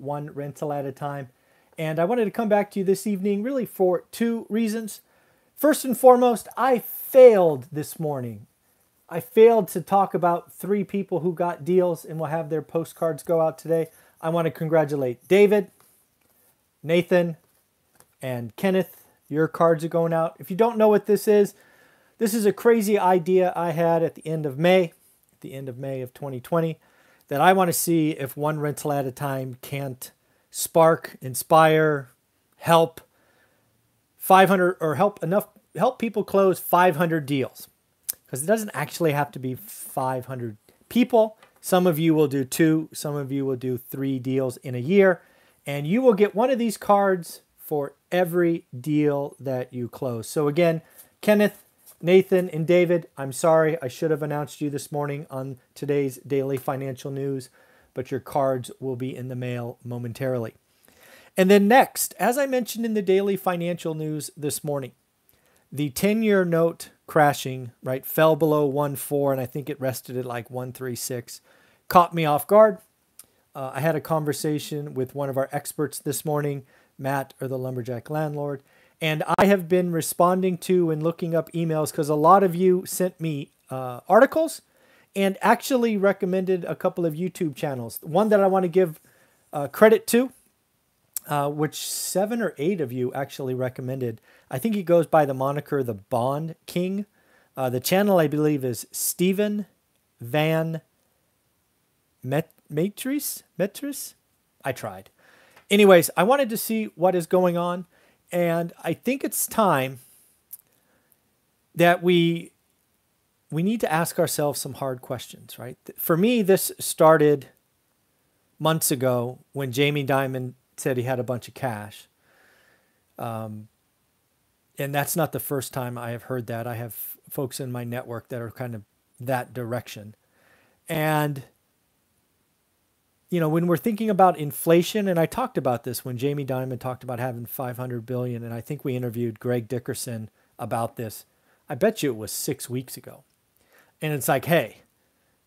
One Rental at a Time. And I wanted to come back to you this evening really for two reasons. First and foremost, I failed this morning. I failed to talk about three people who got deals and will have their postcards go out today. I want to congratulate David, Nathan, and Kenneth. Your cards are going out. If you don't know what this is a crazy idea I had at the end of May, of 2020, that I want to see if One Rental at a Time can't spark, inspire, help 500 or help people close 500 deals. Because it doesn't actually have to be 500 people. Some of you will do two, some of you will do three deals in a year, and you will get one of these cards for every deal that you close. So again, Kenneth, Nathan, and David, I'm sorry, I should have announced you this morning on today's Daily Financial News, but your cards will be in the mail momentarily. And then next, as I mentioned in the Daily Financial News this morning, the 10-year note crashing, right, fell below 1.4, and I think it rested at like 1.36, caught me off guard. I had a conversation with one of our experts this morning, Matt or the Lumberjack Landlord, and I have been responding to and looking up emails because a lot of you sent me articles and actually recommended a couple of YouTube channels. One that I want to give credit to, which 7 or 8 of you actually recommended. I think he goes by the moniker The Bond King. The channel, I believe, is Stephen Van Met. I tried. Anyways, I wanted to see what is going on. And I think it's time that we need to ask ourselves some hard questions, right? For me, this started months ago when Jamie Dimon said he had a bunch of cash. And that's not the first time I have heard that. I have folks in my network that are kind of that direction. And, you know, when we're thinking about inflation, and I talked about this when Jamie Dimon talked about having $500 billion, and I think we interviewed Greg Dickerson about this. I bet you it was 6 weeks ago. And it's like, hey,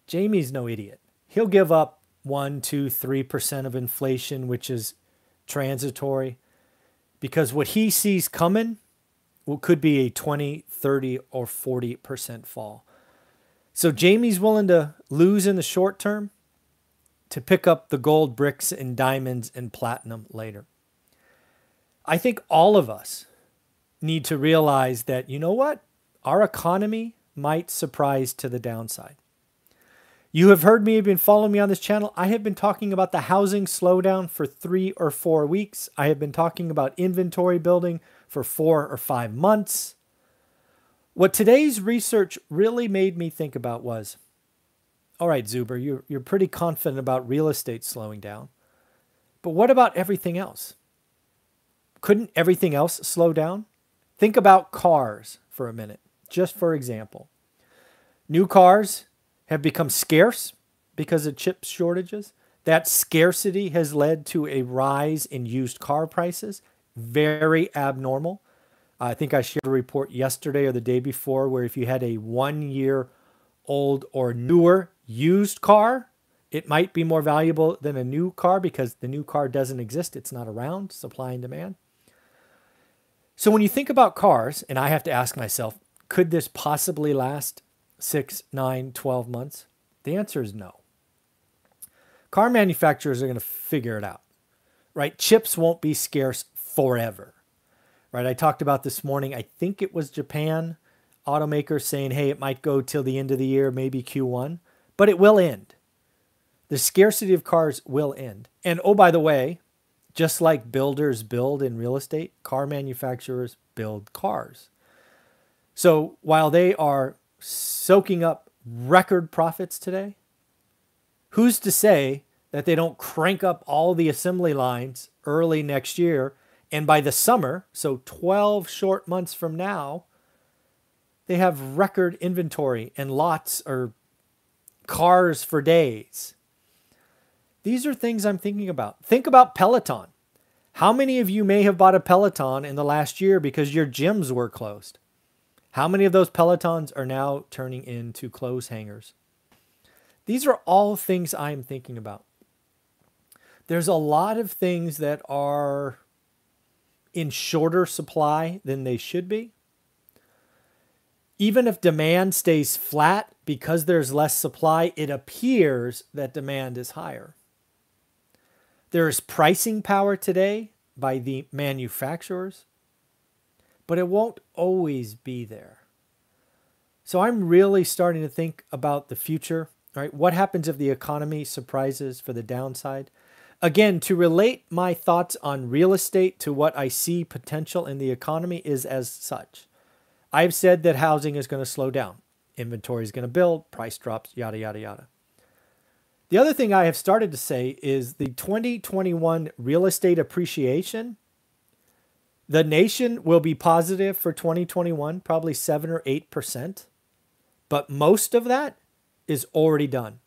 Jamie's no idiot. He'll give up 1, 2, 3% of inflation, which is transitory, because what he sees coming could be a 20, 30, or 40% fall. So Jamie's willing to lose in the short term to pick up the gold bricks and diamonds and platinum later. I think all of us need to realize that, you know what? Our economy might surprise to the downside. You have heard me, have been following me on this channel. I have been talking about the housing slowdown for 3 or 4 weeks. I have been talking about inventory building for 4 or 5 months. What today's research really made me think about was, all right, Zuber, you're pretty confident about real estate slowing down, but what about everything else? Couldn't everything else slow down? Think about cars for a minute, just for example. New cars have become scarce because of chip shortages. That scarcity has led to a rise in used car prices, very abnormal. I think I shared a report yesterday or the day before where if you had a 1-year-old or newer used car, it might be more valuable than a new car because the new car doesn't exist. It's not around, supply and demand. So when you think about cars, and I have to ask myself, could this possibly last 6, 9, 12 months? The answer is no. Car manufacturers are going to figure it out, right? Chips won't be scarce forever, right? I talked about this morning, I think it was Japan automakers saying, hey, it might go till the end of the year, maybe Q1, but it will end. The scarcity of cars will end. And oh, by the way, just like builders build in real estate, car manufacturers build cars. So while they are soaking up record profits today, who's to say that they don't crank up all the assembly lines early next year, and by the summer, so 12 short months from now, they have record inventory and lots or cars for days. These are things I'm thinking about. Think about Peloton. How many of you may have bought a Peloton in the last year because your gyms were closed? How many of those Pelotons are now turning into clothes hangers? These are all things I'm thinking about. There's a lot of things that are in shorter supply than they should be. Even if demand stays flat because there's less supply, it appears that demand is higher. There is pricing power today by the manufacturers, but it won't always be there. So I'm really starting to think about the future, right? What happens if the economy surprises for the downside? Again, to relate my thoughts on real estate to what I see potential in the economy is as such. I've said that housing is going to slow down. Inventory is going to build, price drops, yada, yada, yada. The other thing I have started to say is the 2021 real estate appreciation. The nation will be positive for 2021, probably 7 or 8%. But most of that is already done.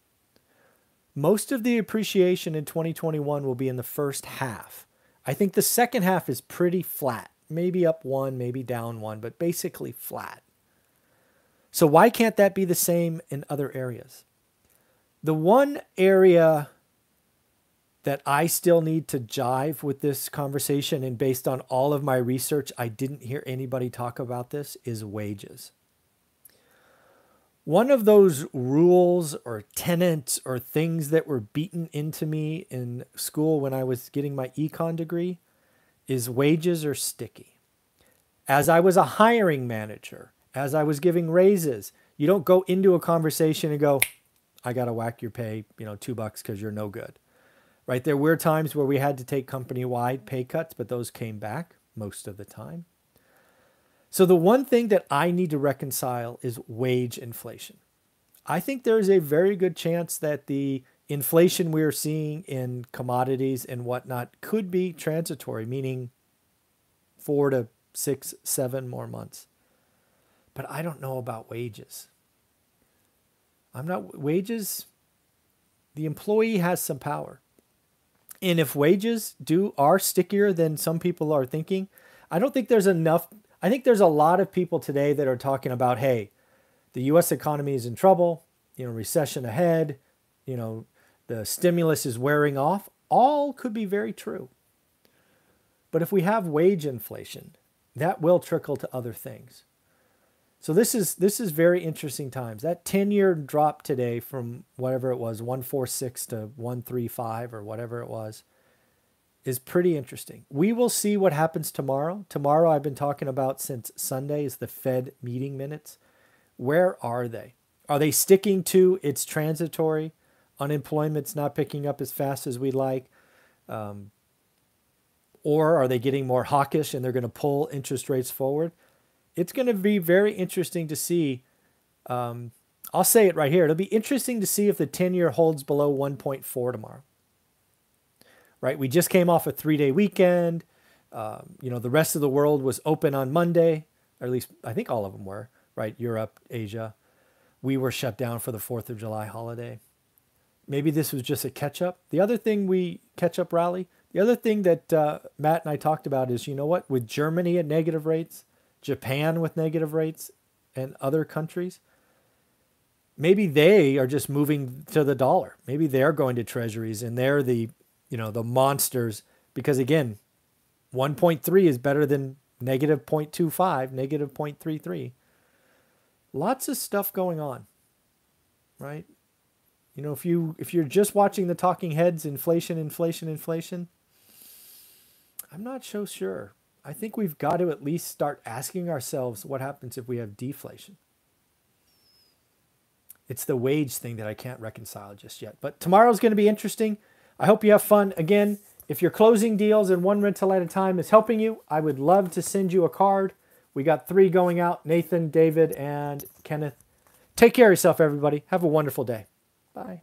Most of the appreciation in 2021 will be in the first half. I think the second half is pretty flat. Maybe up one, maybe down one, but basically flat. So why can't that be the same in other areas? The one area that I still need to jive with this conversation, and based on all of my research, I didn't hear anybody talk about this, is wages. One of those rules or tenets or things that were beaten into me in school when I was getting my econ degree is wages are sticky. As I was a hiring manager, as I was giving raises, you don't go into a conversation and go, I got to whack your pay, $2 because you're no good. Right? There were times where we had to take company-wide pay cuts, but those came back most of the time. So the one thing that I need to reconcile is wage inflation. I think there is a very good chance that the inflation we are seeing in commodities and whatnot could be transitory, meaning 4 to 6, 7 more months. But I don't know about wages. Wages, the employee has some power. And if wages are stickier than some people are thinking, I don't think there's enough. I think there's a lot of people today that are talking about, hey, the U.S. economy is in trouble, recession ahead, the stimulus is wearing off. All could be very true. But if we have wage inflation, that will trickle to other things. So this is very interesting times. That 10-year drop today from whatever it was, 146 to 135 or whatever it was, is pretty interesting. We will see what happens tomorrow. Tomorrow, I've been talking about since Sunday, is the Fed meeting minutes. Where are they? Are they sticking to it's transitory? Unemployment's not picking up as fast as we'd like. Or are they getting more hawkish and they're going to pull interest rates forward? It's going to be very interesting to see. I'll say it right here. It'll be interesting to see if the 10-year holds below 1.4 tomorrow. Right? We just came off a 3-day weekend. The rest of the world was open on Monday, or at least I think all of them were, right? Europe, Asia. We were shut down for the 4th of July holiday. Maybe this was just a catch-up. The other thing that Matt and I talked about is, with Germany at negative rates, Japan with negative rates, and other countries, maybe they are just moving to the dollar. Maybe they're going to treasuries and they're the, the monsters, because again, 1.3 is better than negative 0.25, negative 0.33. Lots of stuff going on, right? If you're just watching the talking heads, inflation, I'm not so sure. I think we've got to at least start asking ourselves what happens if we have deflation. It's the wage thing that I can't reconcile just yet. But tomorrow's going to be interesting. I hope you have fun. Again, if your closing deals and one rental at a time is helping you, I would love to send you a card. We got 3 going out, Nathan, David, and Kenneth. Take care of yourself, everybody. Have a wonderful day. Bye.